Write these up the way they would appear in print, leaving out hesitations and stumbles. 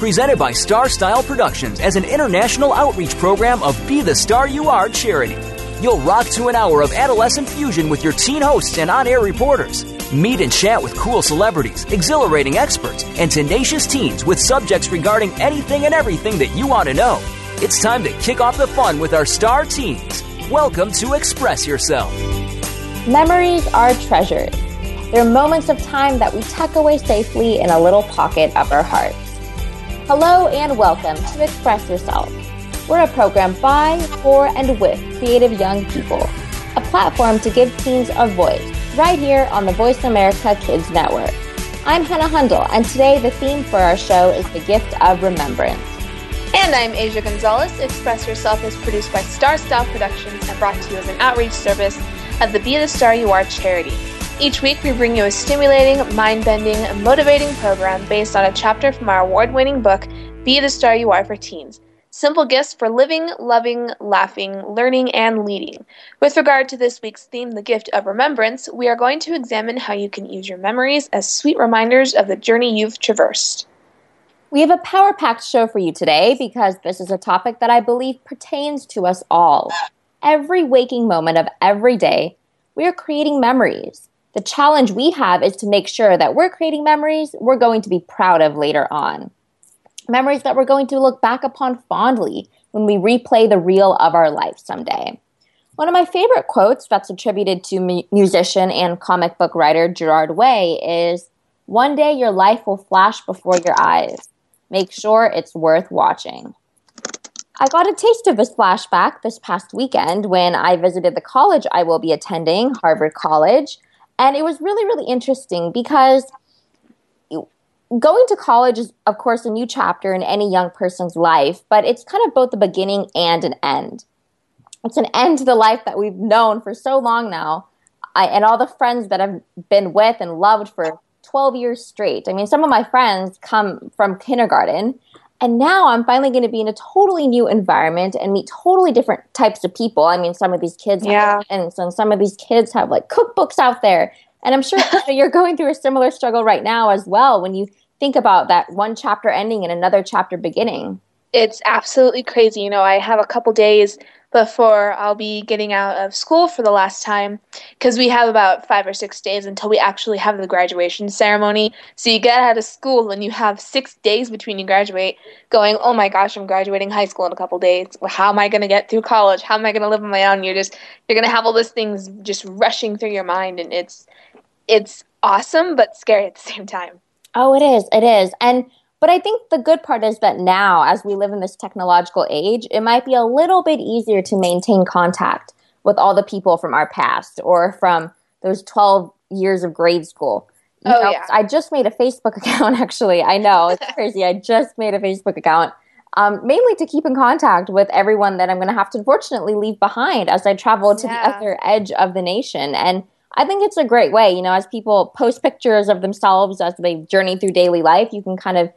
Presented by Star Style Productions as an international outreach program of Be The Star You Are charity. You'll rock to an hour of adolescent fusion with your teen hosts and on-air reporters. Meet and chat with cool celebrities, exhilarating experts, and tenacious teens with subjects regarding anything and everything that you want to know. It's time to kick off the fun with our star teens. Welcome to Express Yourself. Memories are treasures. They're moments of time that we tuck away safely in a little pocket of our hearts. Hello and welcome to Express Yourself. We're a program by, for, and with creative young people. A platform to give teens a voice, right here on the Voice America Kids Network. I'm Henna Hundal, and today the theme for our show is the gift of remembrance. And I'm Asya Gonzalez. Express Yourself is produced by Star Style Productions and brought to you as an outreach service of the Be The Star You Are charity. Each week, we bring you a stimulating, mind-bending, motivating program based on a chapter from our award-winning book, Be The Star You Are for Teens. Simple gifts for living, loving, laughing, learning, and leading. With regard to this week's theme, the gift of remembrance, we are going to examine how you can use your memories as sweet reminders of the journey you've traversed. We have a power-packed show for you today because this is a topic that I believe pertains to us all. Every waking moment of every day, we are creating memories. The challenge we have is to make sure that we're creating memories we're going to be proud of later on. Memories that we're going to look back upon fondly when we replay the reel of our life someday. One of my favorite quotes that's attributed to musician and comic book writer Gerard Way is, "One day your life will flash before your eyes. Make sure it's worth watching." I got a taste of this flashback this past weekend when I visited the college I will be attending, Harvard College. And it was really, really interesting because going to college is, of course, a new chapter in any young person's life, but it's kind of both the beginning and an end. It's an end to the life that we've known for so long now, and all the friends that I've been with and loved for 12 years straight. I mean, some of my friends come from kindergarten, and now I'm finally going to be in a totally new environment and meet totally different types of people. I mean, some of these kids have, and some of these kids have like cookbooks out there. And I'm sure you're going through a similar struggle right now as well when you think about that one chapter ending and another chapter beginning. It's absolutely crazy. You know, I have a couple days before I'll be getting out of school for the last time, because we have about 5 or 6 days until we actually have the graduation ceremony. So you get out of school and you have 6 days between you graduate going, oh my gosh, I'm graduating high school in a couple days. How am I going to get through college? How am I going to live on my own? You're going to have all these things just rushing through your mind, and it's awesome but scary at the same time. Oh, it is. It is. But I think the good part is that now, as we live in this technological age, it might be a little bit easier to maintain contact with all the people from our past or from those 12 years of grade school. You know, yeah. I just made a Facebook account, actually. I know, it's crazy. I just made a Facebook account, mainly to keep in contact with everyone that I'm going to have to, unfortunately, leave behind as I travel to the other edge of the nation. And I think it's a great way, you know, as people post pictures of themselves as they journey through daily life, you can kind of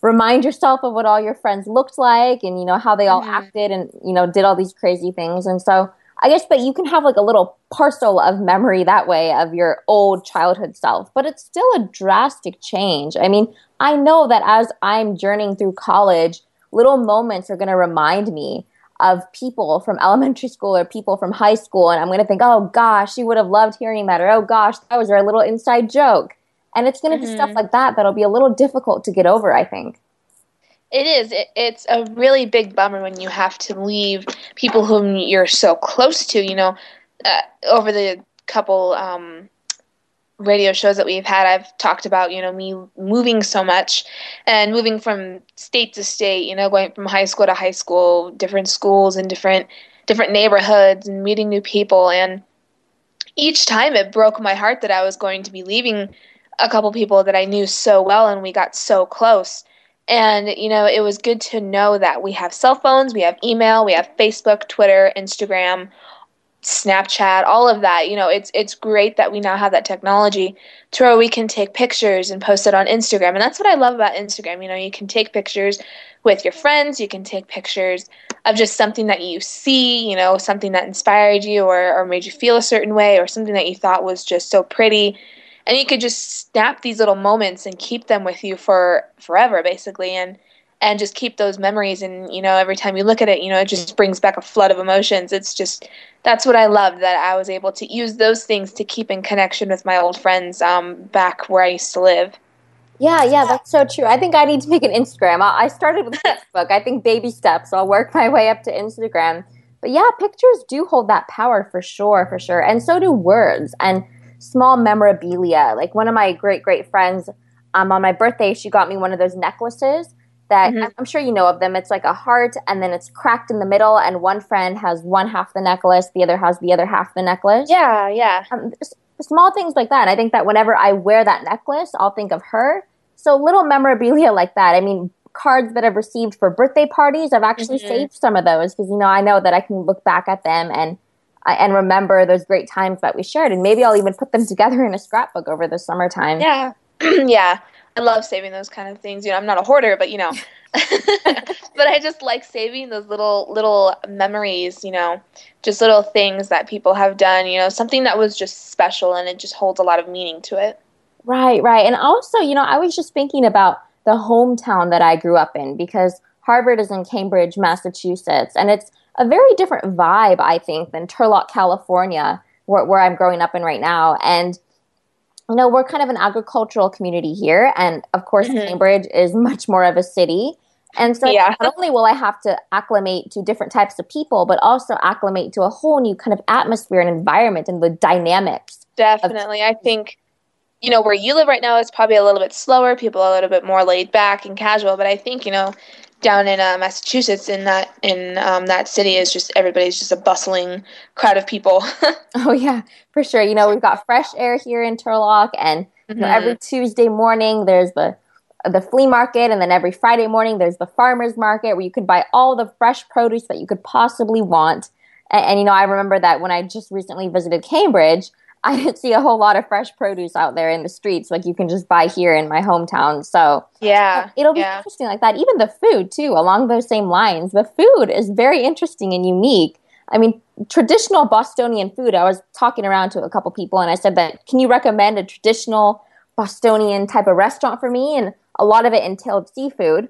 remind yourself of what all your friends looked like and, you know, how they all acted and, you know, did all these crazy things. And so I guess that you can have like a little parcel of memory that way of your old childhood self. But it's still a drastic change. I mean, I know that as I'm journeying through college, little moments are going to remind me of people from elementary school or people from high school. And I'm going to think, oh, gosh, she would have loved hearing that. Or, oh, gosh, that was our little inside joke. And it's going to be stuff like that that'll be a little difficult to get over, I think. It is. It's a really big bummer when you have to leave people whom you're so close to. You know, over the couple radio shows that we've had, I've talked about, you know, me moving so much and moving from state to state, you know, going from high school to high school, different schools and different neighborhoods and meeting new people. And each time it broke my heart that I was going to be leaving a couple people that I knew so well and we got so close. And, you know, it was good to know that we have cell phones, we have email, we have Facebook, Twitter, Instagram, Snapchat, all of that. You know, it's great that we now have that technology to where we can take pictures and post it on Instagram. And that's what I love about Instagram. You know, you can take pictures with your friends. You can take pictures of just something that you see, you know, something that inspired you or made you feel a certain way or something that you thought was just so pretty. And you could just snap these little moments and keep them with you for forever, basically, and just keep those memories. And, you know, every time you look at it, you know, it just brings back a flood of emotions. It's just, that's what I love, that I was able to use those things to keep in connection with my old friends back where I used to live. Yeah, that's so true. I think I need to make an Instagram. I started with Facebook. I think baby steps. I'll work my way up to Instagram. But, yeah, pictures do hold that power for sure. And so do words. And small memorabilia. Like one of my great friends, on my birthday, she got me one of those necklaces that I'm sure you know of them. It's like a heart and then it's cracked in the middle and one friend has one half the necklace, the other has the other half the necklace. Yeah. Small things like that. And I think that whenever I wear that necklace, I'll think of her. So little memorabilia like that. I mean, cards that I've received for birthday parties, I've actually saved some of those because, you know, I know that I can look back at them and remember those great times that we shared. And maybe I'll even put them together in a scrapbook over the summertime. Yeah. Yeah. I love saving those kind of things. You know, I'm not a hoarder, but, you know. But I just like saving those little memories, you know, just little things that people have done, you know, something that was just special and it just holds a lot of meaning to it. Right. And also, you know, I was just thinking about the hometown that I grew up in because Harvard is in Cambridge, Massachusetts, and it's a very different vibe, I think, than Turlock, California, where I'm growing up in right now. And, you know, we're kind of an agricultural community here. And, of course, Cambridge is much more of a city. And so not only will I have to acclimate to different types of people, but also acclimate to a whole new kind of atmosphere and environment and the dynamics. Definitely. I think, you know, where you live right now is probably a little bit slower. People are a little bit more laid back and casual. But I think, you know, down in Massachusetts, in that city, is just everybody's just a bustling crowd of people. Oh yeah, for sure. You know, we've got fresh air here in Turlock, and you know, every Tuesday morning there's the flea market, and then every Friday morning there's the farmers market where you could buy all the fresh produce that you could possibly want. And you know, I remember that when I just recently visited Cambridge, I didn't see a whole lot of fresh produce out there in the streets like you can just buy here in my hometown. So it'll be interesting like that. Even the food, too, along those same lines. The food is very interesting and unique. I mean, traditional Bostonian food, I was talking around to a couple people and I said that, can you recommend a traditional Bostonian type of restaurant for me? And a lot of it entailed seafood.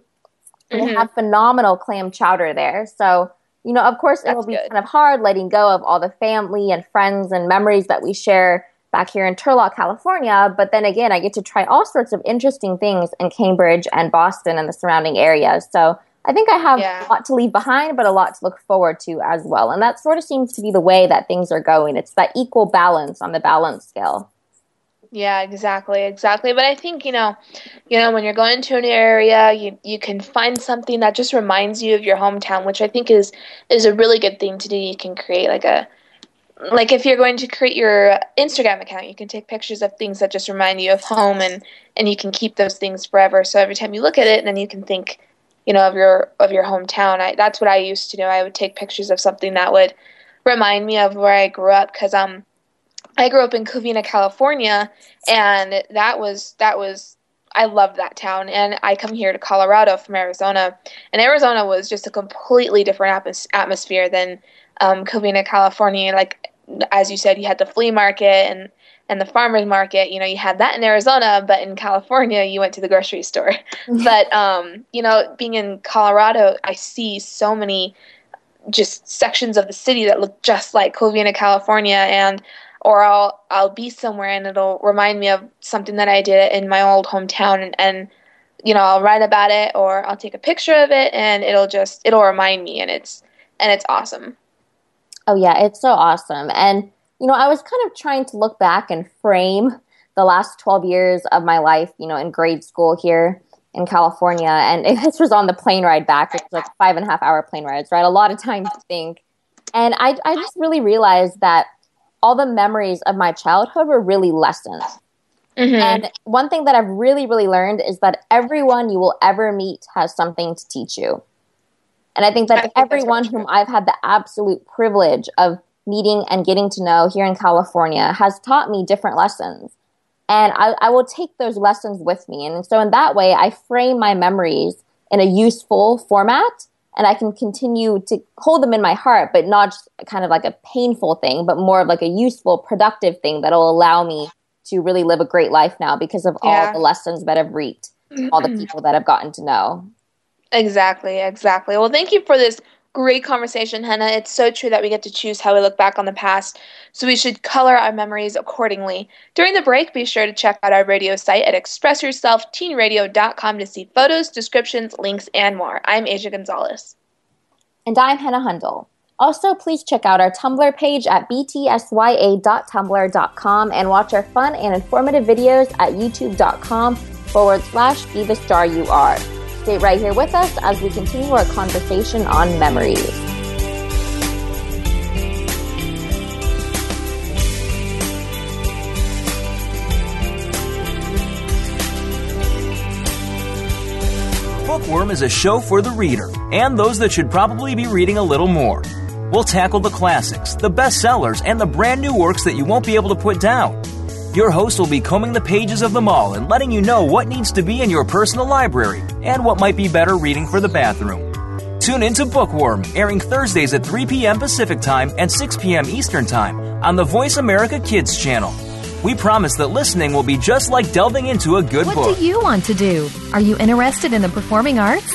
And they have phenomenal clam chowder there. So, you know, of course, it will be kind of hard letting go of all the family and friends and memories that we share back here in Turlock, California. But then again, I get to try all sorts of interesting things in Cambridge and Boston and the surrounding areas. So I think I have a lot to leave behind, but a lot to look forward to as well. And that sort of seems to be the way that things are going. It's that equal balance on the balance scale. Yeah, exactly. But I think, you know, when you're going to an area, you can find something that just reminds you of your hometown, which I think is a really good thing to do. You can create like if you're going to create your Instagram account, you can take pictures of things that just remind you of home, and you can keep those things forever. So every time you look at it, then you can think, you know, of your hometown. That's what I used to do. I would take pictures of something that would remind me of where I grew up, because I grew up in Covina, California, and that was I loved that town. And I come here to Colorado from Arizona, and Arizona was just a completely different atmosphere than Covina, California. Like, as you said, you had the flea market and the farmer's market. You know, you had that in Arizona, but in California, you went to the grocery store. But, you know, being in Colorado, I see so many just sections of the city that look just like Covina, California, or I'll be somewhere and it'll remind me of something that I did in my old hometown, and you know, I'll write about it or I'll take a picture of it, and it'll remind me, and it's awesome. Oh yeah, it's so awesome. And you know, I was kind of trying to look back and frame the last 12 years of my life, you know, in grade school here in California, and this was on the plane ride back. It was like 5.5 hour plane rides, right? A lot of time to think. And I just really realized that all the memories of my childhood were really lessons. Mm-hmm. And one thing that I've really, really learned is that everyone you will ever meet has something to teach you. And I think that everyone whom I've had the absolute privilege of meeting and getting to know here in California has taught me different lessons. And I will take those lessons with me. And so in that way, I frame my memories in a useful format, and I can continue to hold them in my heart, but not just kind of like a painful thing, but more of like a useful, productive thing that will allow me to really live a great life now because of all the lessons that I've reaped, all the people that I've gotten to know. Exactly, exactly. Well, thank you for this great conversation, Henna. It's so true that we get to choose how we look back on the past, so we should color our memories accordingly. During the break, be sure to check out our radio site at ExpressYourselfTeenRadio.com to see photos, descriptions, links, and more. I'm Asya Gonzalez. And I'm Henna Hundal. Also, please check out our Tumblr page at btsya.tumblr.com and watch our fun and informative videos at youtube.com/Be The Star You Are. Stay right here with us as we continue our conversation on memories. Bookworm is a show for the reader and those that should probably be reading a little more. We'll tackle the classics, the bestsellers, and the brand new works that you won't be able to put down. Your host will be combing the pages of them all and letting you know what needs to be in your personal library and what might be better reading for the bathroom. Tune into Bookworm, airing Thursdays at 3 p.m. Pacific Time and 6 p.m. Eastern Time on the Voice America Kids channel. We promise that listening will be just like delving into a good book. What do you want to do? Are you interested in the performing arts?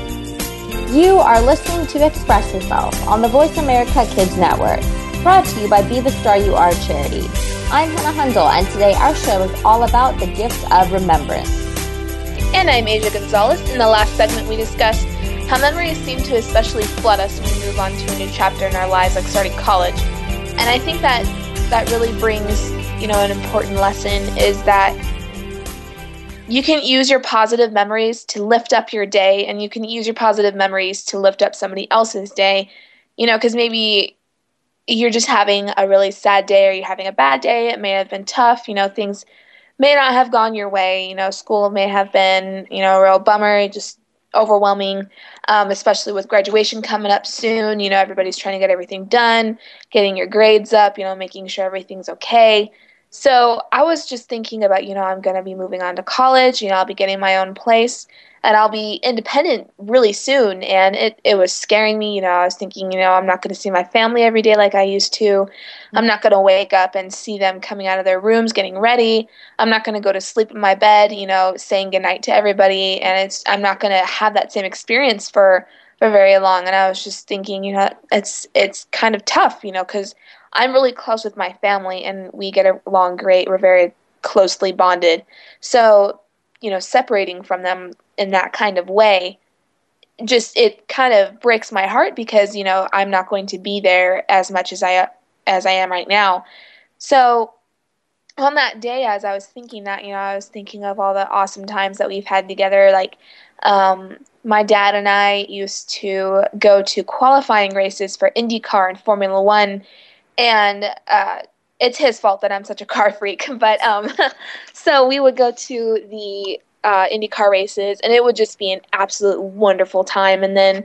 You are listening to Express Yourself on the Voice America Kids Network, brought to you by Be The Star You Are charity. I'm Henna Hundal, and today our show is all about the gift of remembrance. And I'm Asya Gonzalez. In the last segment, we discussed how memories seem to especially flood us when we move on to a new chapter in our lives, like starting college. And I think that that really brings, you know, an important lesson is that you can use your positive memories to lift up your day, and you can use your positive memories to lift up somebody else's day, you know, because maybe you're just having a really sad day or you're having a bad day. It may have been tough. You know, things may not have gone your way. You know, school may have been, you know, a real bummer, just overwhelming, especially with graduation coming up soon. You know, everybody's trying to get everything done, getting your grades up, you know, making sure everything's okay. So I was just thinking about, you know, I'm going to be moving on to college, you know, I'll be getting my own place, and I'll be independent really soon, and it was scaring me, you know, I was thinking, you know, I'm not going to see my family every day like I used to, I'm not going to wake up and see them coming out of their rooms, getting ready, I'm not going to go to sleep in my bed, you know, saying goodnight to everybody, and I'm not going to have that same experience for very long, and I was just thinking, you know, it's kind of tough, you know, because I'm really close with my family, and we get along great. We're very closely bonded. So, you know, separating from them in that kind of way, just it kind of breaks my heart because, you know, I'm not going to be there as much as I am right now. So on that day, as I was thinking that, you know, I was thinking of all the awesome times that we've had together, like my dad and I used to go to qualifying races for IndyCar and Formula One. And it's his fault that I'm such a car freak. But so we would go to the IndyCar races, and it would just be an absolute wonderful time. And then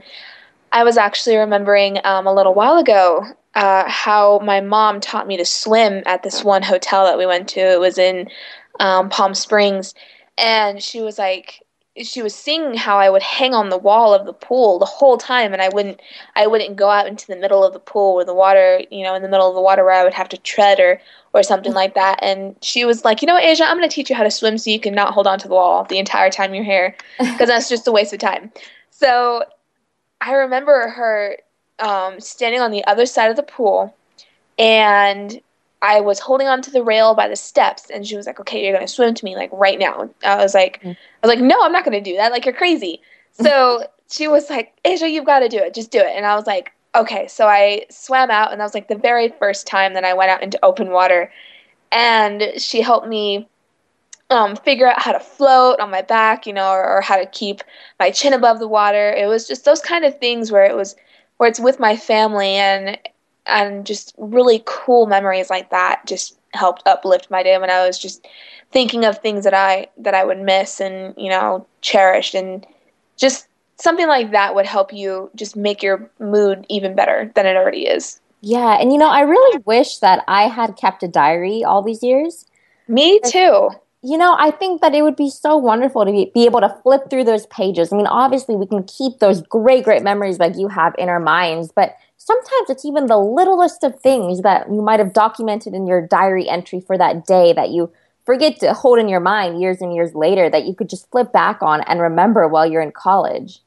I was actually remembering a little while ago how my mom taught me to swim at this one hotel that we went to. It was in Palm Springs. And she was like, she was seeing how I would hang on the wall of the pool the whole time, and I wouldn't go out into the middle of the pool where the water, you know, in the middle of the water where I would have to tread or something like that. And she was like, you know what, Asia, I'm going to teach you how to swim so you can not hold on to the wall the entire time you're here, because that's just a waste of time. So I remember her standing on the other side of the pool, and I was holding onto the rail by the steps, and she was like, okay, you're going to swim to me, like, right now. I was like, no, I'm not going to do that. Like, you're crazy. So she was like, Asia, you've got to do it. Just do it. And I was like, okay. So I swam out, and that was, like, the very first time that I went out into open water. And she helped me figure out how to float on my back, you know, or how to keep my chin above the water. It was just those kind of things where it's with my family, and just really cool memories like that just helped uplift my day when I was just thinking of things that I would miss and, you know, cherish. And just something like that would help you just make your mood even better than it already is. Yeah. And, you know, I really wish that I had kept a diary all these years. Me too. You know, I think that it would be so wonderful to be able to flip through those pages. I mean, obviously we can keep those great, great memories like you have in our minds, but sometimes it's even the littlest of things that you might have documented in your diary entry for that day that you forget to hold in your mind years and years later that you could just flip back on and remember while you're in college.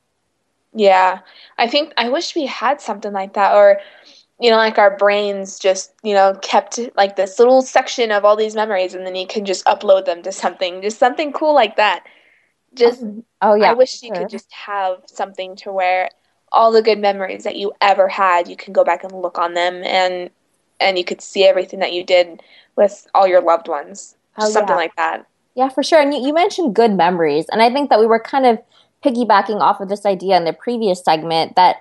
Yeah. I wish we had something like that, or, you know, like our brains just, you know, kept like this little section of all these memories, and then you can just upload them to something, just something cool like that. Just, oh yeah, I wish you could just have something to where all the good memories that you ever had, you can go back and look on them, and you could see everything that you did with all your loved ones, something like that. Yeah, for sure. And you mentioned good memories, and I think that we were kind of piggybacking off of this idea in the previous segment that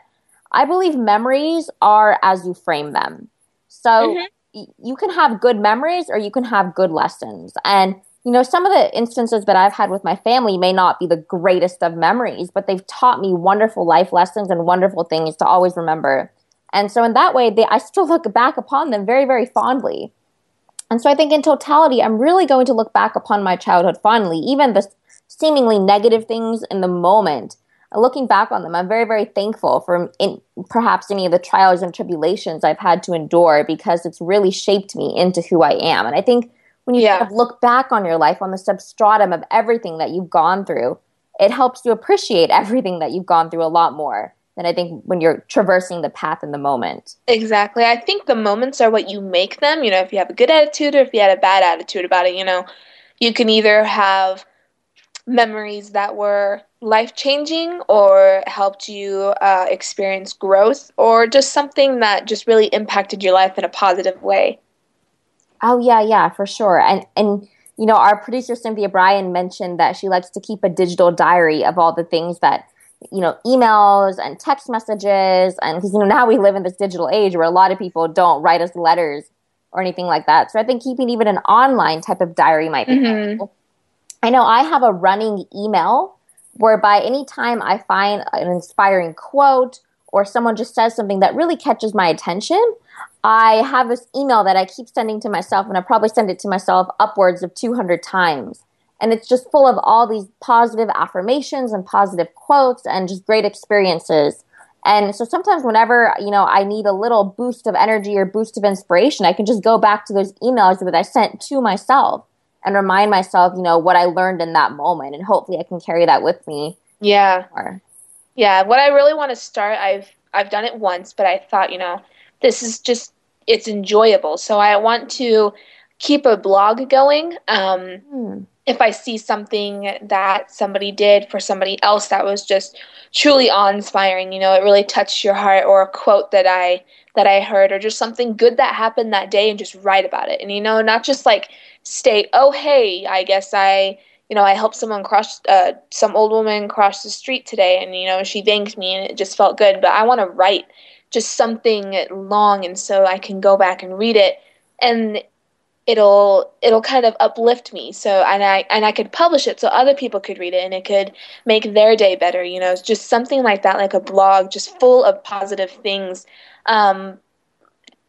I believe memories are as you frame them. So you can have good memories or you can have good lessons. And you know, some of the instances that I've had with my family may not be the greatest of memories, but they've taught me wonderful life lessons and wonderful things to always remember. And so in that way, I still look back upon them very, very fondly. And so I think in totality, I'm really going to look back upon my childhood fondly, even the seemingly negative things in the moment. Looking back on them, I'm very, very thankful for perhaps any of the trials and tribulations I've had to endure, because it's really shaped me into who I am. And I think when you kind of look back on your life, on the substratum of everything that you've gone through, it helps you appreciate everything that you've gone through a lot more than I think when you're traversing the path in the moment. Exactly. I think the moments are what you make them. You know, if you have a good attitude or if you had a bad attitude about it, you know, you can either have memories that were life-changing or helped you experience growth, or just something that just really impacted your life in a positive way. Oh, yeah, for sure. And you know, our producer, Cynthia Bryan, mentioned that she likes to keep a digital diary of all the things that, you know, emails and text messages. And because, you know, now we live in this digital age where a lot of people don't write us letters or anything like that. So I think keeping even an online type of diary might be helpful. I know I have a running email whereby any time I find an inspiring quote or someone just says something that really catches my attention, I have this email that I keep sending to myself, and I probably send it to myself upwards of 200 times. And it's just full of all these positive affirmations and positive quotes and just great experiences. And so sometimes whenever, you know, I need a little boost of energy or boost of inspiration, I can just go back to those emails that I sent to myself and remind myself, you know, what I learned in that moment. And hopefully I can carry that with me. Yeah. More. Yeah. What I really want to start, I've done it once, but I thought, you know, this is just, it's enjoyable. So I want to keep a blog going. If I see something that somebody did for somebody else that was just truly awe-inspiring, you know, it really touched your heart, or a quote that I heard, or just something good that happened that day, and just write about it. And, you know, not just like state, oh, hey, I guess I helped someone cross, some old woman cross the street today, and, you know, she thanked me and it just felt good. But I want to write just something long, and so I can go back and read it, and it'll kind of uplift me. So and I could publish it so other people could read it, and it could make their day better. You know, it's just something like that, like a blog, just full of positive things.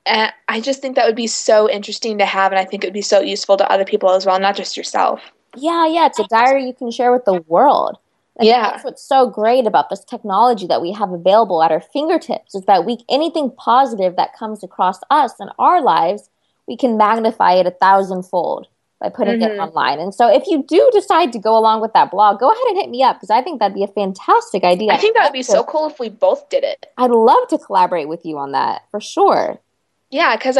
And I just think that would be so interesting to have, and I think it would be so useful to other people as well, not just yourself. Yeah. It's a diary you can share with the world. And that's what's so great about this technology that we have available at our fingertips, is that anything positive that comes across us in our lives, we can magnify it 1,000-fold by putting it online. And so if you do decide to go along with that blog, go ahead and hit me up, because I think that'd be a fantastic idea. I think that would be so cool if we both did it. I'd love to collaborate with you on that, for sure. Yeah, because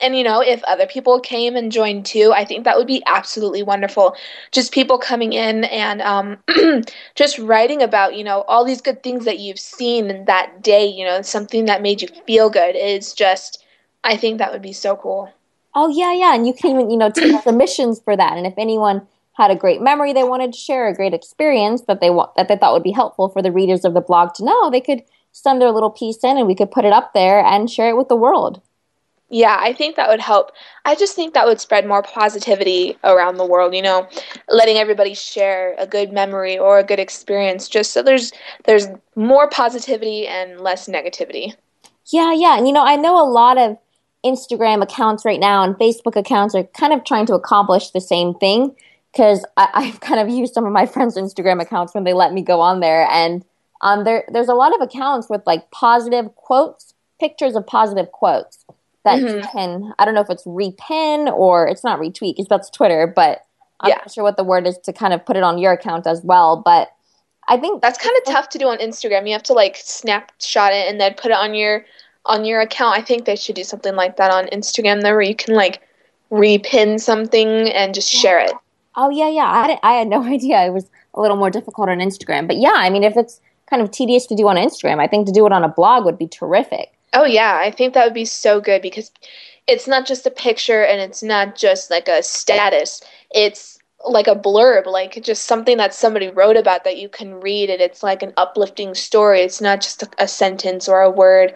and if other people came and joined too, I think that would be absolutely wonderful. Just people coming in and just writing about, all these good things that you've seen in that day, something that made you feel good is just, I think that would be so cool. Oh, yeah. And you can even, take submissions for that. And if anyone had a great memory they wanted to share, a great experience that they thought would be helpful for the readers of the blog to know, they could send their little piece in and we could put it up there and share it with the world. Yeah, I think that would help. I just think that would spread more positivity around the world, letting everybody share a good memory or a good experience, just so there's more positivity and less negativity. Yeah. And, I know a lot of Instagram accounts right now and Facebook accounts are kind of trying to accomplish the same thing, because I've kind of used some of my friends' Instagram accounts when they let me go on there. And there's a lot of accounts with like positive quotes, pictures of positive quotes that you can, I don't know if it's repin or it's not retweet because that's Twitter, but I'm not sure what the word is to kind of put it on your account as well. But I think that's kind of tough to do on Instagram. You have to like snapshot it and then put it on your account. I think they should do something like that on Instagram though, where you can like repin something and just share it. Oh, yeah. I had no idea. It was a little more difficult on Instagram. But if it's kind of tedious to do on Instagram, I think to do it on a blog would be terrific. Oh, yeah. I think that would be so good, because it's not just a picture and it's not just like a status. It's like a blurb, like just something that somebody wrote about that you can read, and it's like an uplifting story. It's not just a sentence or a word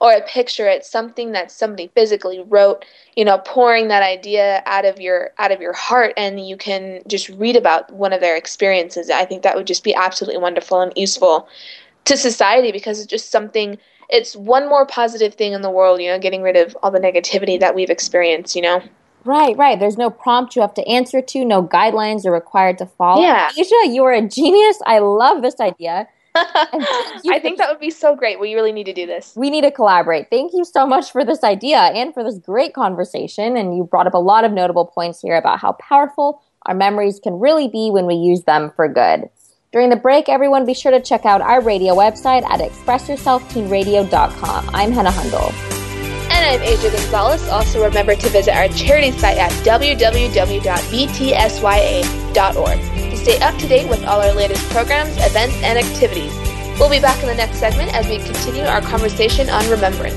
or a picture. It's something that somebody physically wrote, pouring that idea out of your heart, and you can just read about one of their experiences. I think that would just be absolutely wonderful and useful to society, because it's just something. It's one more positive thing in the world, getting rid of all the negativity that we've experienced, Right. There's no prompt you have to answer to. No guidelines are required to follow. Yeah. Asya, you are a genius. I love this idea. I think that would be so great. We really need to do this. We need to collaborate. Thank you so much for this idea and for this great conversation. And you brought up a lot of notable points here about how powerful our memories can really be when we use them for good. During the break, everyone, be sure to check out our radio website at ExpressYourselfTeenRadio.com. I'm Henna Hundal. And I'm Asya Gonzalez. Also remember to visit our charity site at www.btsya.org to stay up to date with all our latest programs, events, and activities. We'll be back in the next segment as we continue our conversation on remembrance.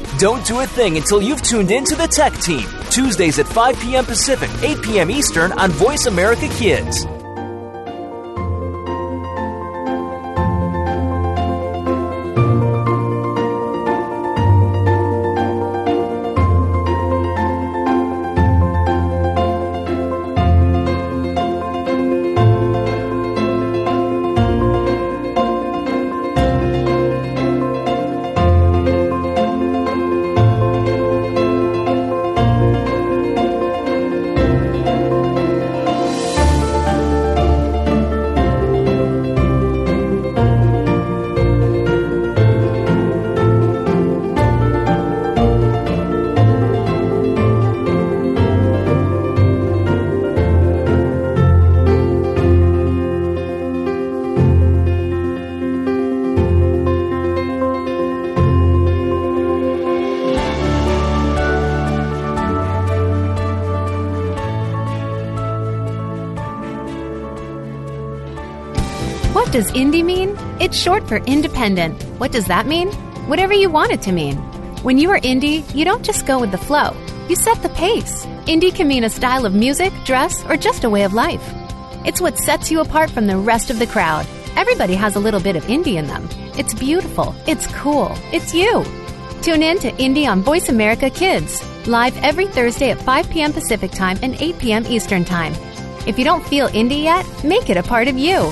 Don't do a thing until you've tuned in to the Tech Team, Tuesdays at 5 p.m. Pacific, 8 p.m. Eastern on Voice America Kids. What does indie mean? It's short for independent. What does that mean? Whatever you want it to mean. When you are indie, you don't just go with the flow. You set the pace. Indie can mean a style of music, dress, or just a way of life. It's what sets you apart from the rest of the crowd. Everybody has a little bit of indie in them. It's beautiful. It's cool. It's you. Tune in to Indie on Voice America Kids, live every Thursday at 5 p.m. Pacific Time and 8 p.m. Eastern Time. If you don't feel indie yet, make it a part of you.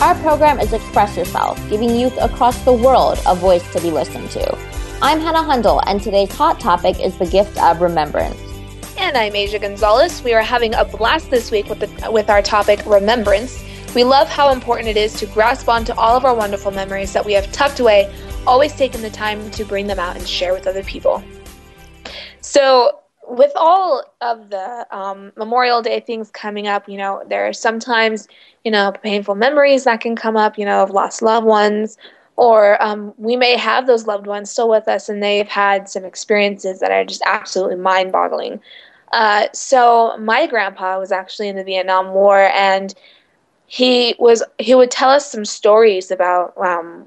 Our program is Express Yourself, giving youth across the world a voice to be listened to. I'm Henna Hundal, and today's hot topic is the gift of remembrance. And I'm Asya Gonzalez. We are having a blast this week with our topic, remembrance. We love how important it is to grasp onto all of our wonderful memories that we have tucked away, always taking the time to bring them out and share with other people. So with all of the Memorial Day things coming up, you know, there are sometimes, you know, painful memories that can come up, you know, of lost loved ones, or we may have those loved ones still with us and they've had some experiences that are just absolutely mind-boggling. So my grandpa was actually in the Vietnam War, and he would tell us some stories about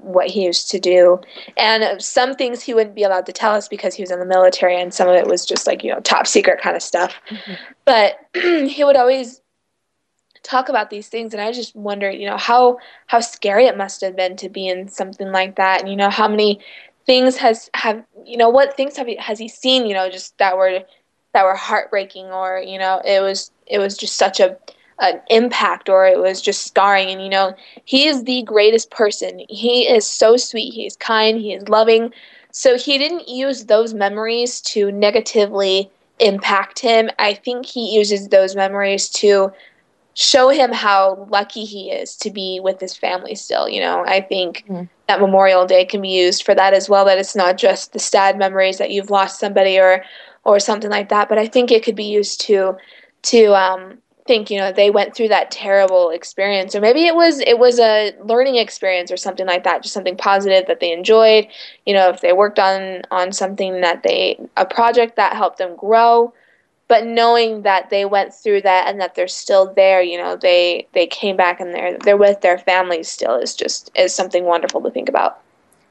what he used to do, and some things he wouldn't be allowed to tell us because he was in the military, and some of it was just like, you know, top secret kind of stuff. Mm-hmm. But he would always talk about these things, and I just wondered, you know, how scary it must have been to be in something like that, and you know, how many things has he seen, you know, just that were heartbreaking, or you know, it was just such an impact, or it was just scarring. And you know, he is the greatest person. He is so sweet, he is kind, he is loving. So he didn't use those memories to negatively impact him. I think he uses those memories to show him how lucky he is to be with his family still. You know, I think that Memorial Day can be used for that as well, that it's not just the sad memories that you've lost somebody or something like that, but I think it could be used to think, you know, they went through that terrible experience, or maybe it was a learning experience or something like that, just something positive that they enjoyed. You know, if they worked on something a project that helped them grow, but knowing that they went through that and that they're still there, you know, they came back and they're with their families still is something wonderful to think about.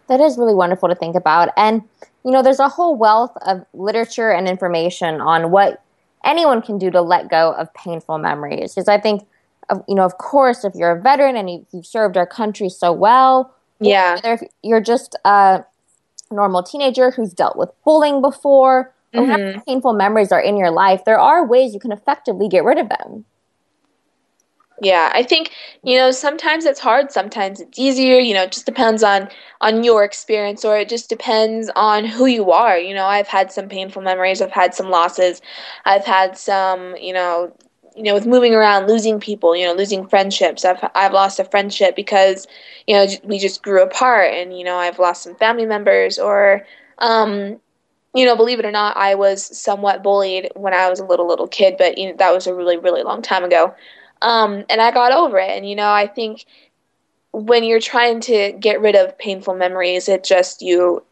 That is really wonderful to think about. And, you know, there's a whole wealth of literature and information on what anyone can do to let go of painful memories. Because I think, you know, of course, if you're a veteran and you've served our country so well, yeah, if you're just a normal teenager who's dealt with bullying before, mm-hmm. or whatever painful memories are in your life, there are ways you can effectively get rid of them. Yeah, I think, you know, sometimes it's hard, sometimes it's easier, you know, it just depends on your experience, or it just depends on who you are. You know, I've had some painful memories, I've had some losses, I've had some, you know, with moving around, losing people, you know, losing friendships. I've lost a friendship because, you know, we just grew apart, and, you know, I've lost some family members, or, you know, believe it or not, I was somewhat bullied when I was a little kid, but you know, that was a really, really long time ago. And I got over it. And, you know, I think when you're trying to get rid of painful memories, it just, you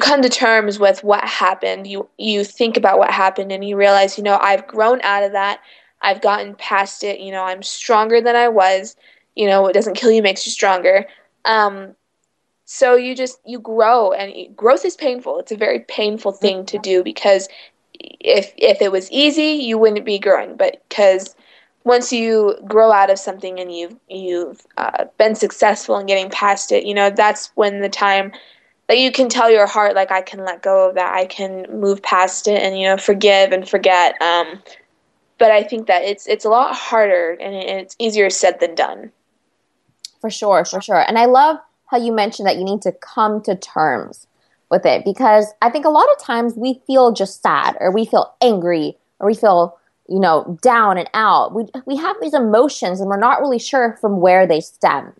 come to terms with what happened. You think about what happened, and you realize, you know, I've grown out of that. I've gotten past it. You know, I'm stronger than I was. You know, what doesn't kill you makes you stronger. So you grow, and growth is painful. It's a very painful thing to do, because if it was easy, you wouldn't be growing, but because once you grow out of something and you've been successful in getting past it, you know, that's when the time that you can tell your heart, like, I can let go of that, I can move past it, and, you know, forgive and forget. But I think that it's a lot harder, and it's easier said than done. For sure. And I love how you mentioned that you need to come to terms with it, because I think a lot of times we feel just sad, or we feel angry, or we feel, you know, down and out. We have these emotions and we're not really sure from where they stem.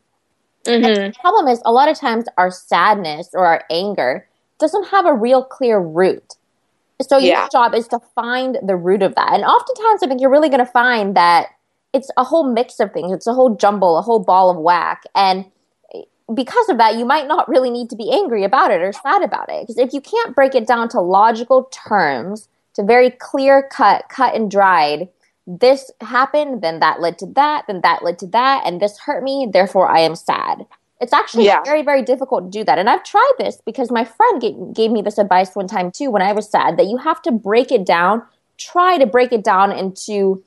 Mm-hmm. And the problem is, a lot of times our sadness or our anger doesn't have a real clear root. So your job is to find the root of that. And oftentimes I think you're really going to find that it's a whole mix of things. It's a whole jumble, a whole ball of whack. And because of that, you might not really need to be angry about it or sad about it. Because if you can't break it down to logical terms, to very clear-cut, cut and dried, this happened, then that led to that, then that led to that, and this hurt me, therefore I am sad. It's actually very, very difficult to do that. And I've tried this because my friend gave me this advice one time too when I was sad, that you have to break it down, try to break it down into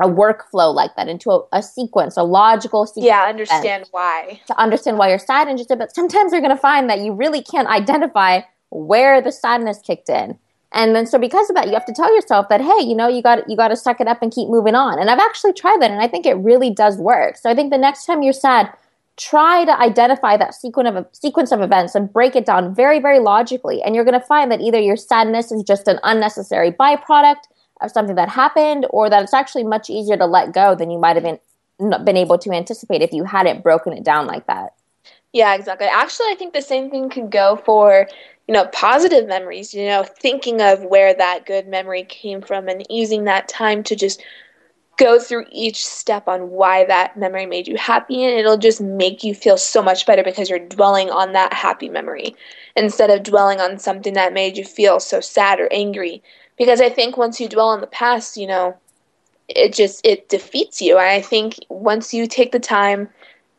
a workflow like that, into a sequence, a logical sequence. Yeah, understand why. To understand why you're sad. And just but sometimes you're going to find that you really can't identify where the sadness kicked in. And then so because of that, you have to tell yourself that, hey, you know, you got to suck it up and keep moving on. And I've actually tried that, and I think it really does work. So I think the next time you're sad, try to identify that sequence of events and break it down very, very logically. And you're going to find that either your sadness is just an unnecessary byproduct of something that happened, or that it's actually much easier to let go than you might have been able to anticipate if you hadn't broken it down like that. Yeah, exactly. Actually, I think the same thing could go for, you know, positive memories, you know, thinking of where that good memory came from and using that time to just go through each step on why that memory made you happy, and it'll just make you feel so much better because you're dwelling on that happy memory instead of dwelling on something that made you feel so sad or angry. Because I think once you dwell on the past, you know, it defeats you. And I think once you take the time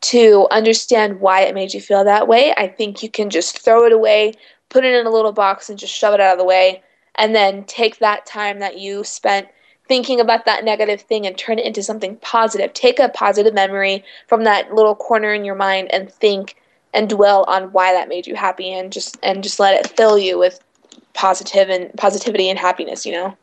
to understand why it made you feel that way, I think you can just throw it away, put it in a little box, and just shove it out of the way. And then take that time that you spent thinking about that negative thing and turn it into something positive. Take a positive memory from that little corner in your mind and think and dwell on why that made you happy, and just let it fill you with positivity and happiness, you know?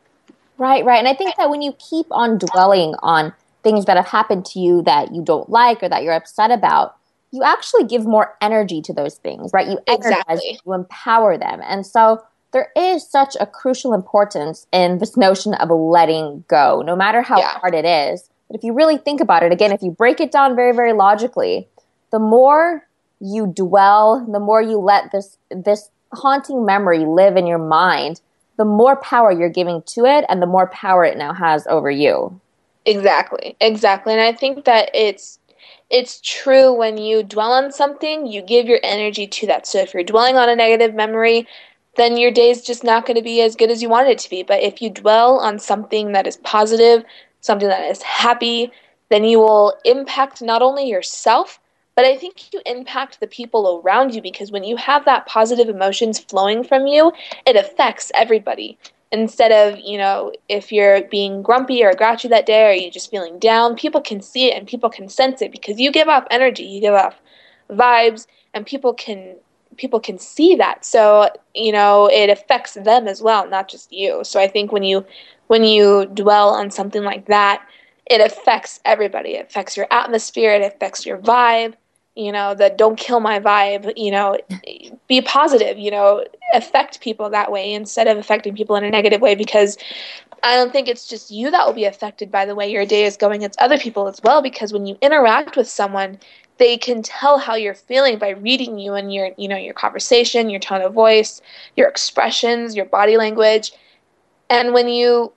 Right. And I think that when you keep on dwelling on things that have happened to you that you don't like or that you're upset about, you actually give more energy to those things, right? You energize, you empower them. And so there is such a crucial importance in this notion of letting go, no matter how hard it is. But if you really think about it, again, if you break it down very, very logically, the more you dwell, the more you let this haunting memory live in your mind, the more power you're giving to it and the more power it now has over you. Exactly. And I think that it's true when you dwell on something, you give your energy to that. So if you're dwelling on a negative memory, then your day's just not going to be as good as you want it to be. But if you dwell on something that is positive, something that is happy, then you will impact not only yourself, but I think you impact the people around you, because when you have that positive emotions flowing from you, it affects everybody. Instead of, you know, if you're being grumpy or grouchy that day, or you're just feeling down, people can see it and people can sense it, because you give off energy, you give off vibes, and people can see that. So, you know, it affects them as well, not just you. So I think when you dwell on something like that, it affects everybody. It affects your atmosphere. It affects your vibe. You know, the don't kill my vibe, you know, be positive, you know, affect people that way instead of affecting people in a negative way, because I don't think it's just you that will be affected by the way your day is going. It's other people as well, because when you interact with someone, they can tell how you're feeling by reading you and your, you know, your conversation, your tone of voice, your expressions, your body language. And when you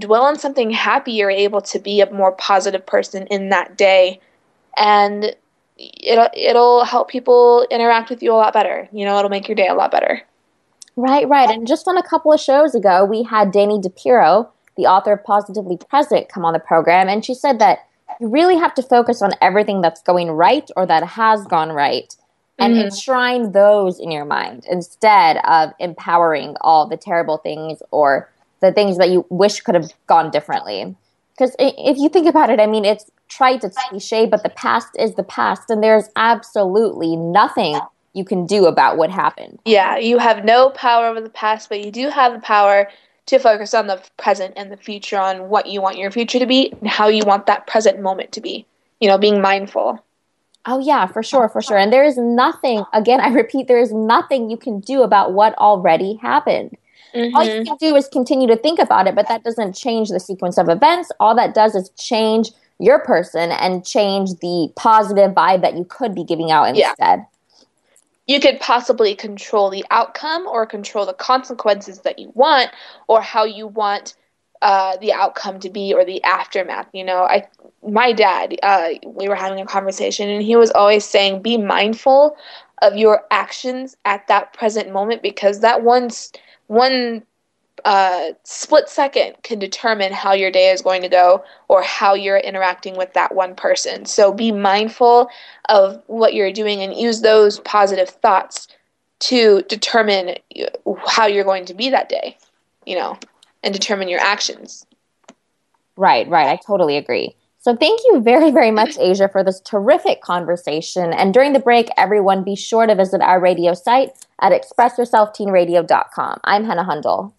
dwell on something happy, you're able to be a more positive person in that day, and it'll help people interact with you a lot better. You know, it'll make your day a lot better. Right. And just on a couple of shows ago, we had Danny DePiro, the author of Positively Present, come on the program. And she said that you really have to focus on everything that's going right or that has gone right and enshrine those in your mind instead of empowering all the terrible things or the things that you wish could have gone differently. Because if you think about it, I mean, it's trite, it's cliche, but the past is the past, and there's absolutely nothing you can do about what happened. Yeah, you have no power over the past, but you do have the power to focus on the present and the future, on what you want your future to be and how you want that present moment to be, you know, being mindful. Oh, yeah, for sure, for sure. And there is nothing, again, I repeat, there is nothing you can do about what already happened. Mm-hmm. All you can do is continue to think about it, but that doesn't change the sequence of events. All that does is change your person and change the positive vibe that you could be giving out instead. Yeah. You could possibly control the outcome or control the consequences that you want or how you want the outcome to be or the aftermath. You know, my dad, we were having a conversation, and he was always saying, be mindful of your actions at that present moment, because that one split second can determine how your day is going to go or how you're interacting with that one person. So be mindful of what you're doing and use those positive thoughts to determine how you're going to be that day, you know, and determine your actions. Right. I totally agree. So thank you very, very much, Asya, for this terrific conversation. And during the break, everyone, be sure to visit our radio site at ExpressYourselfTeenRadio.com. I'm Henna Hundal.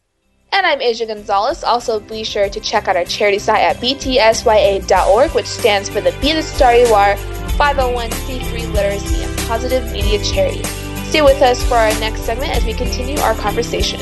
And I'm Asya Gonzalez. Also, be sure to check out our charity site at btsya.org, which stands for the Be The Star You Are 501c3 Literacy and Positive Media Charity. Stay with us for our next segment as we continue our conversation.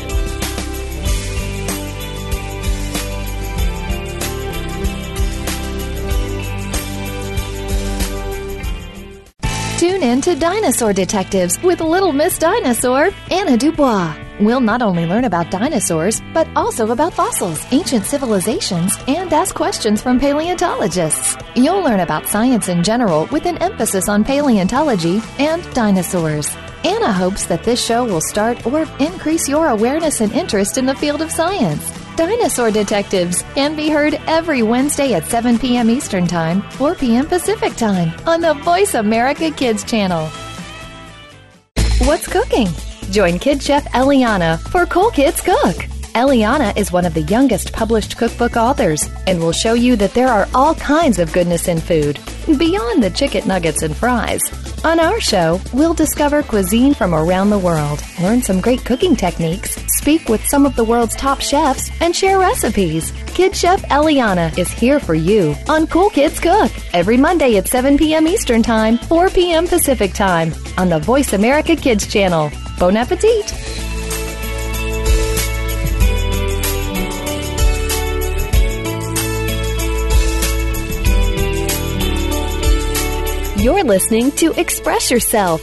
Tune in to Dinosaur Detectives with Little Miss Dinosaur, Anna Dubois. We'll not only learn about dinosaurs, but also about fossils, ancient civilizations, and ask questions from paleontologists. You'll learn about science in general with an emphasis on paleontology and dinosaurs. Anna hopes that this show will start or increase your awareness and interest in the field of science. Dinosaur Detectives can be heard every Wednesday at 7 p.m. Eastern Time, 4 p.m. Pacific Time on the Voice America Kids channel. What's cooking? Join Kid Chef Eliana for Cool Kids Cook. Eliana is one of the youngest published cookbook authors and will show you that there are all kinds of goodness in food, beyond the chicken nuggets and fries. On our show, we'll discover cuisine from around the world, learn some great cooking techniques, speak with some of the world's top chefs, and share recipes. Kid Chef Eliana is here for you on Cool Kids Cook every Monday at 7 p.m. Eastern Time, 4 p.m. Pacific Time on the Voice America Kids channel. Bon appetit! You're listening to Express Yourself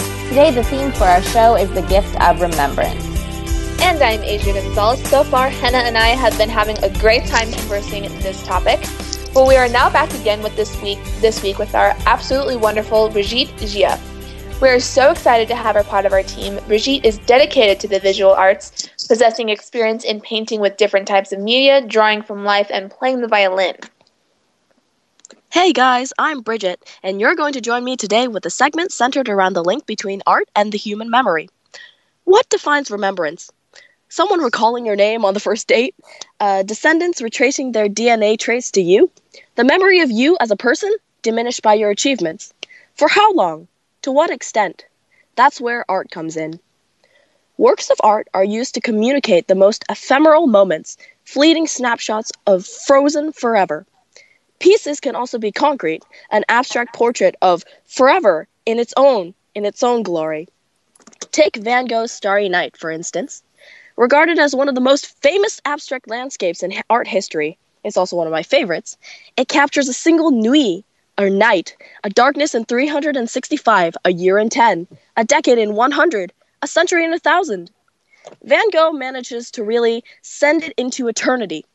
Today, the theme for our show is the gift of remembrance. And I'm Asya Gonzalez. So far, Henna and I have been having a great time conversing this topic. But we are now back again with this week with our absolutely wonderful Brigitte Jia. We are so excited to have her part of our team. Brigitte is dedicated to the visual arts, possessing experience in painting with different types of media, drawing from life, and playing the violin. Hey guys, I'm Brigitte, and you're going to join me today with a segment centered around the link between art and the human memory. What defines remembrance? Someone recalling your name on the first date? Descendants retracing their DNA trace to you? The memory of you as a person diminished by your achievements? For how long? To what extent? That's where art comes in. Works of art are used to communicate the most ephemeral moments, fleeting snapshots of frozen forever. Pieces can also be concrete, an abstract portrait of forever in its own glory. Take Van Gogh's Starry Night, for instance. Regarded as one of the most famous abstract landscapes in art history, it's also one of my favorites, it captures a single nuit, or night, a darkness in 365, a year in 10, a decade in 100, a century in 1,000. Van Gogh manages to really send it into eternity.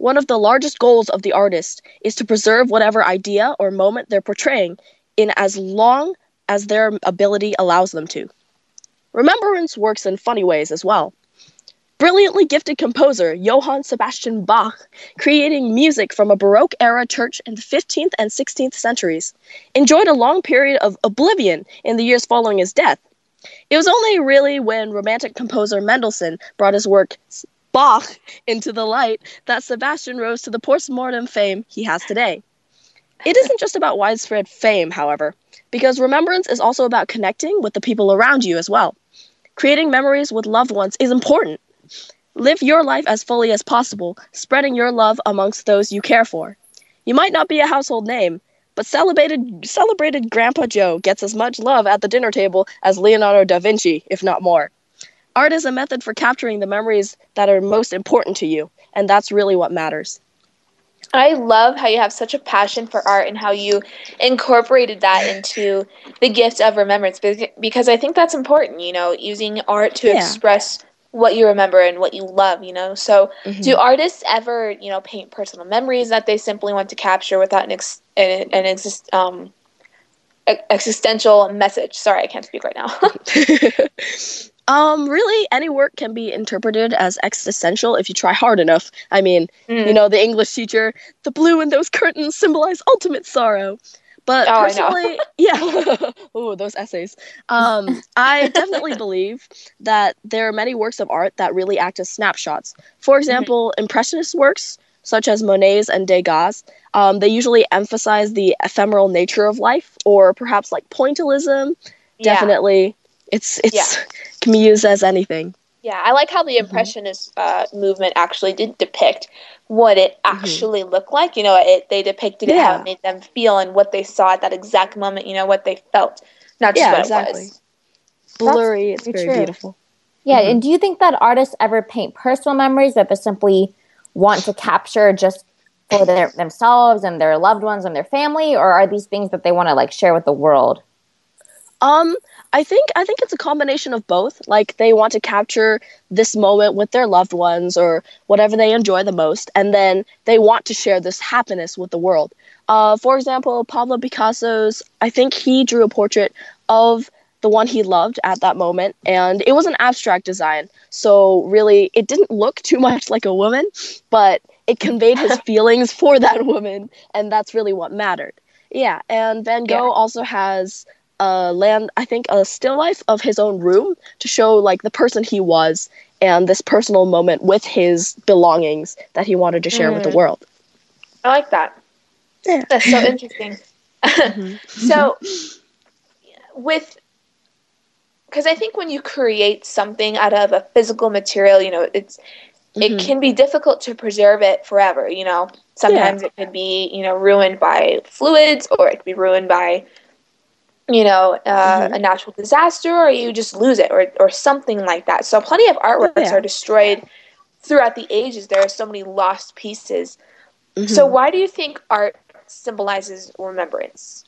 One of the largest goals of the artist is to preserve whatever idea or moment they're portraying in as long as their ability allows them to. Remembrance works in funny ways as well. Brilliantly gifted composer Johann Sebastian Bach, creating music from a Baroque-era church in the 15th and 16th centuries, enjoyed a long period of oblivion in the years following his death. It was only really when Romantic composer Mendelssohn brought his work Bach into the light that Sebastian rose to the post-mortem fame he has today. It isn't just about widespread fame, however, because remembrance is also about connecting with the people around you as well. Creating memories with loved ones is important. Live your life as fully as possible, spreading your love amongst those you care for. You might not be a household name, but celebrated Grandpa Joe gets as much love at the dinner table as Leonardo da Vinci, if not more. Art is a method for capturing the memories that are most important to you, and that's really what matters. I love how you have such a passion for art and how you incorporated that into the gift of remembrance, because I think that's important, you know, using art to express what you remember and what you love, you know. So do artists ever, you know, paint personal memories that they simply want to capture without existential message? Sorry, I can't speak right now. Really, any work can be interpreted as existential if you try hard enough. I mean, you know, the English teacher, the blue in those curtains symbolize ultimate sorrow. But personally, ooh, those essays. I definitely believe that there are many works of art that really act as snapshots. For example, Impressionist works, such as Monet's and Degas, they usually emphasize the ephemeral nature of life, or perhaps like pointillism. Yeah. Definitely, it's can be used as anything. Yeah, I like how the Impressionist movement actually did depict what it actually looked like. You know, they depicted how it made them feel and what they saw at that exact moment, you know, what they felt, not just what it was. Blurry, it's very beautiful. Yeah, and do you think that artists ever paint personal memories that they simply want to capture just for themselves and their loved ones and their family, or are these things that they want to, like, share with the world? I think it's a combination of both. Like, they want to capture this moment with their loved ones or whatever they enjoy the most, and then they want to share this happiness with the world. For example, Pablo Picasso's, I think he drew a portrait of the one he loved at that moment, and it was an abstract design. So really, it didn't look too much like a woman, but it conveyed his feelings for that woman, and that's really what mattered. Yeah, and Van Gogh also has... a still life of his own room to show, like, the person he was and this personal moment with his belongings that he wanted to share with the world. I like that. Yeah. That's so interesting. So, because I think when you create something out of a physical material, you know, it can be difficult to preserve it forever, you know. Sometimes it could be, you know, ruined by fluids, or it could be ruined by, you know, a natural disaster, or you just lose it, or something like that. So plenty of artworks are destroyed throughout the ages. There are so many lost pieces. So why do you think art symbolizes remembrance?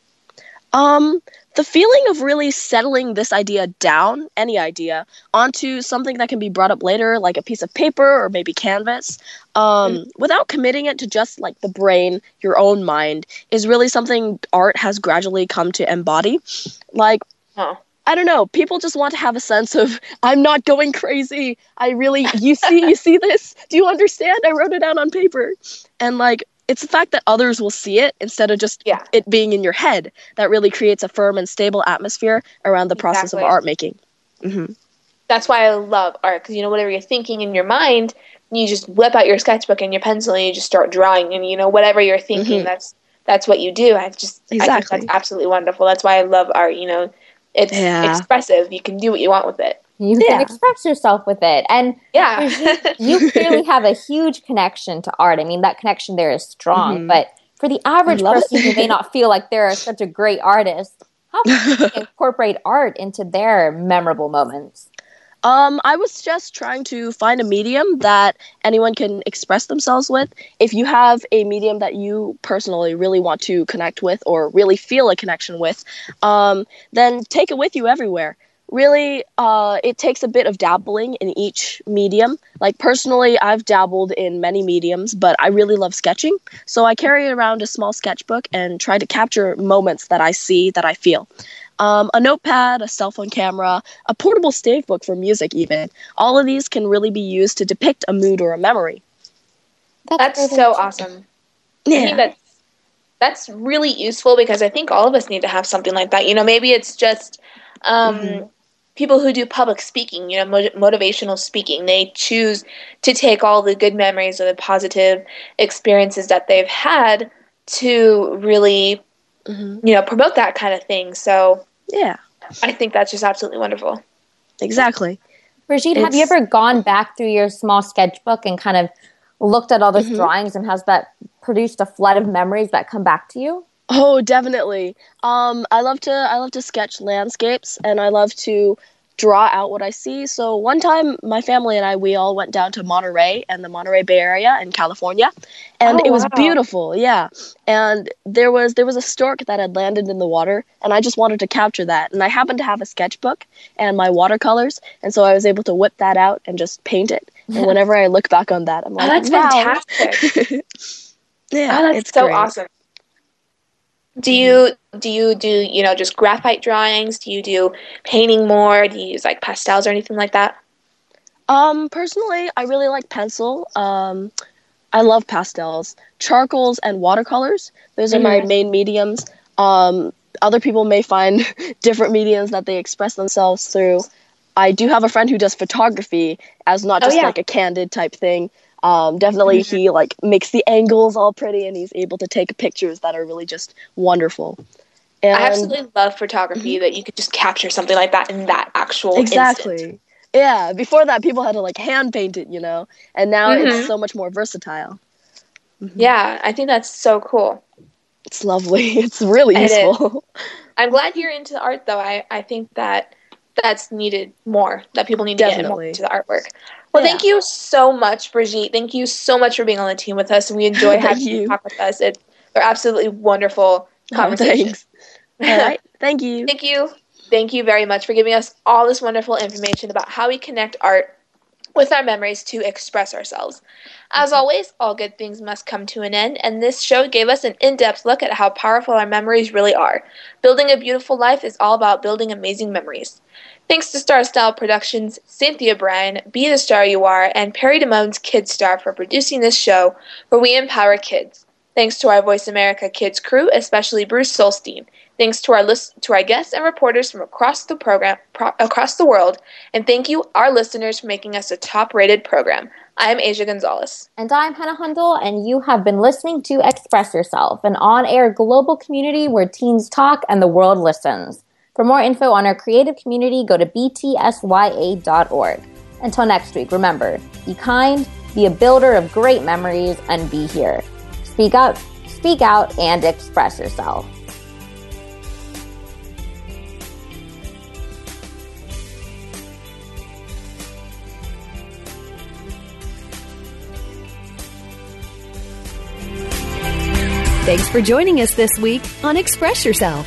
The feeling of really settling this idea down, any idea, onto something that can be brought up later, like a piece of paper or maybe canvas, without committing it to just, like, the brain, your own mind, is really something art has gradually come to embody. Like, I don't know, people just want to have a sense of, I'm not going crazy, you see this? Do you understand? I wrote it down on paper. And, like, it's the fact that others will see it instead of just it being in your head that really creates a firm and stable atmosphere around the process of art making. That's why I love art, because, you know, whatever you're thinking in your mind, you just whip out your sketchbook and your pencil and you just start drawing, and, you know, whatever you're thinking, that's what you do. I think that's absolutely wonderful. That's why I love art. You know, it's expressive. You can do what you want with it. You can express yourself with it. And you clearly have a huge connection to art. I mean, that connection there is strong. But for the average person who may not feel like they're such a great artist, how can you incorporate art into their memorable moments? I was just trying to find a medium that anyone can express themselves with. If you have a medium that you personally really want to connect with or really feel a connection with, then take it with you everywhere. really, it takes a bit of dabbling in each medium. Like personally, I've dabbled in many mediums, but I really love sketching. So I carry around a small sketchbook and try to capture moments that I see, that I feel. A notepad, a cell phone camera, a portable stave book for music even. All of these can really be used to depict a mood or a memory. That's so awesome. Yeah. That's really useful because I think all of us need to have something like that. You know, maybe it's just people who do public speaking, you know, motivational speaking. They choose to take all the good memories or the positive experiences that they've had to really, you know, promote that kind of thing. So yeah, I think that's just absolutely wonderful. Exactly. Brigitte, have you ever gone back through your small sketchbook and kind of looked at all those drawings, and has that produced a flood of memories that come back to you? Oh, definitely. I love to sketch landscapes, and I love to draw out what I see. So one time, my family and I, we all went down to Monterey and the Monterey Bay area in California, and it was beautiful. Yeah, and there was a stork that had landed in the water, and I just wanted to capture that. And I happened to have a sketchbook and my watercolors, and so I was able to whip that out and just paint it. And whenever I look back on that, I'm like, that's fantastic. Yeah, oh, that's it's so great. Awesome. Do you you know, just graphite drawings? Do you do painting more? Do you use like pastels or anything like that? Personally, I really like pencil. I love pastels, charcoals, and watercolors. Those are my main mediums. Other people may find different mediums that they express themselves through. I do have a friend who does photography as not just like a candid type thing. Definitely he like makes the angles all pretty, and he's able to take pictures that are really just wonderful. And I absolutely love photography that you could just capture something like that in that actual instant. Yeah, before that people had to like hand paint it, you know, and now it's so much more versatile. Yeah, I think that's so cool. It's lovely. It's really useful. I'm glad you're into art though. I think that that's needed more, that people need to get more into the artwork. Well, thank you so much, Brigitte. Thank you so much for being on the team with us. We enjoy having you talk with us. They're absolutely wonderful conversations. Oh, all right. Thank you. Thank you. Thank you very much for giving us all this wonderful information about how we connect art with our memories to express ourselves. As always, all good things must come to an end, and this show gave us an in-depth look at how powerful our memories really are. Building a beautiful life is all about building amazing memories. Thanks to Star Style Productions, Cynthia Bryan, Be The Star You Are, and Perry Damone's KidStar for producing this show where we empower kids. Thanks to our Voice America Kids crew, especially Bruce Solstein. Thanks to our guests and reporters from across the world. And thank you, our listeners, for making us a top-rated program. I'm Asya Gonzalez. And I'm Henna Hundal, and you have been listening to Express Yourself, an on-air global community where teens talk and the world listens. For more info on our creative community, go to btsya.org. Until next week, remember, be kind, be a builder of great memories, and be here. Speak up, speak out, and express yourself. Thanks for joining us this week on Express Yourself,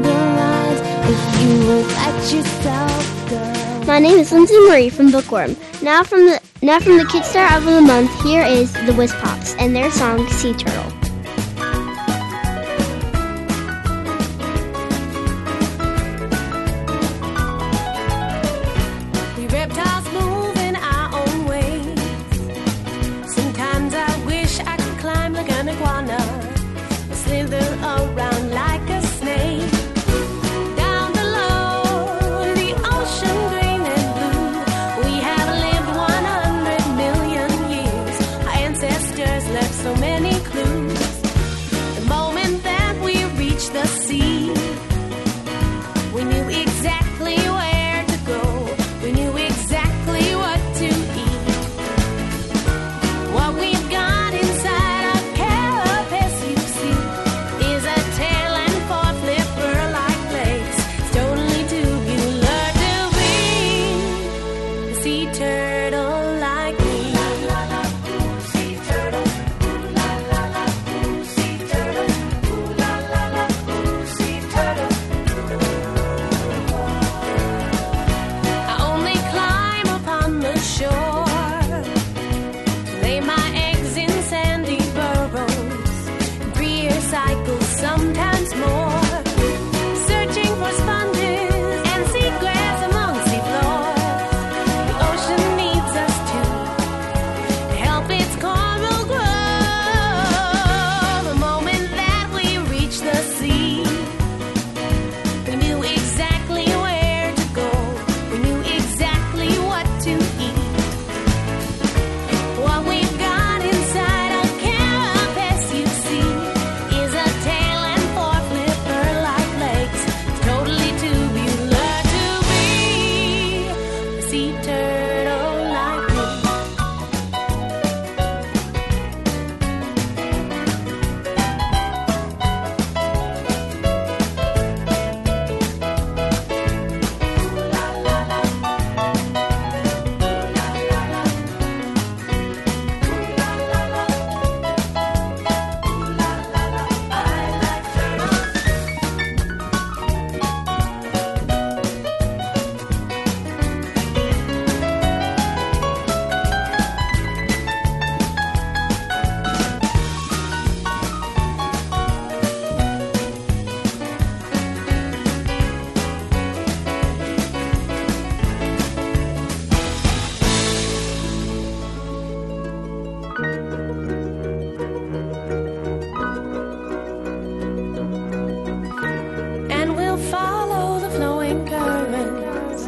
the lines, if you will let yourself go. My name is Lindsay Marie from Bookworm. Now from the Kidstar of the Month, here is the Wisp Pops and their song Sea Turtle. We knew exactly where to go. We knew exactly currents,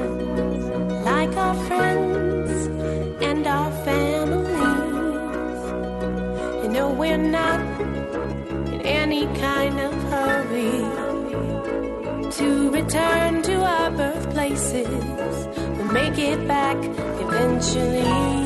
like our friends and our families. You know we're not in any kind of hurry to return to our birthplaces. We'll make it back eventually.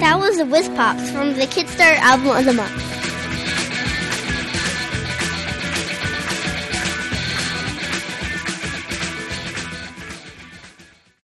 That was the Wisp Pops from the Kidstar album of the month.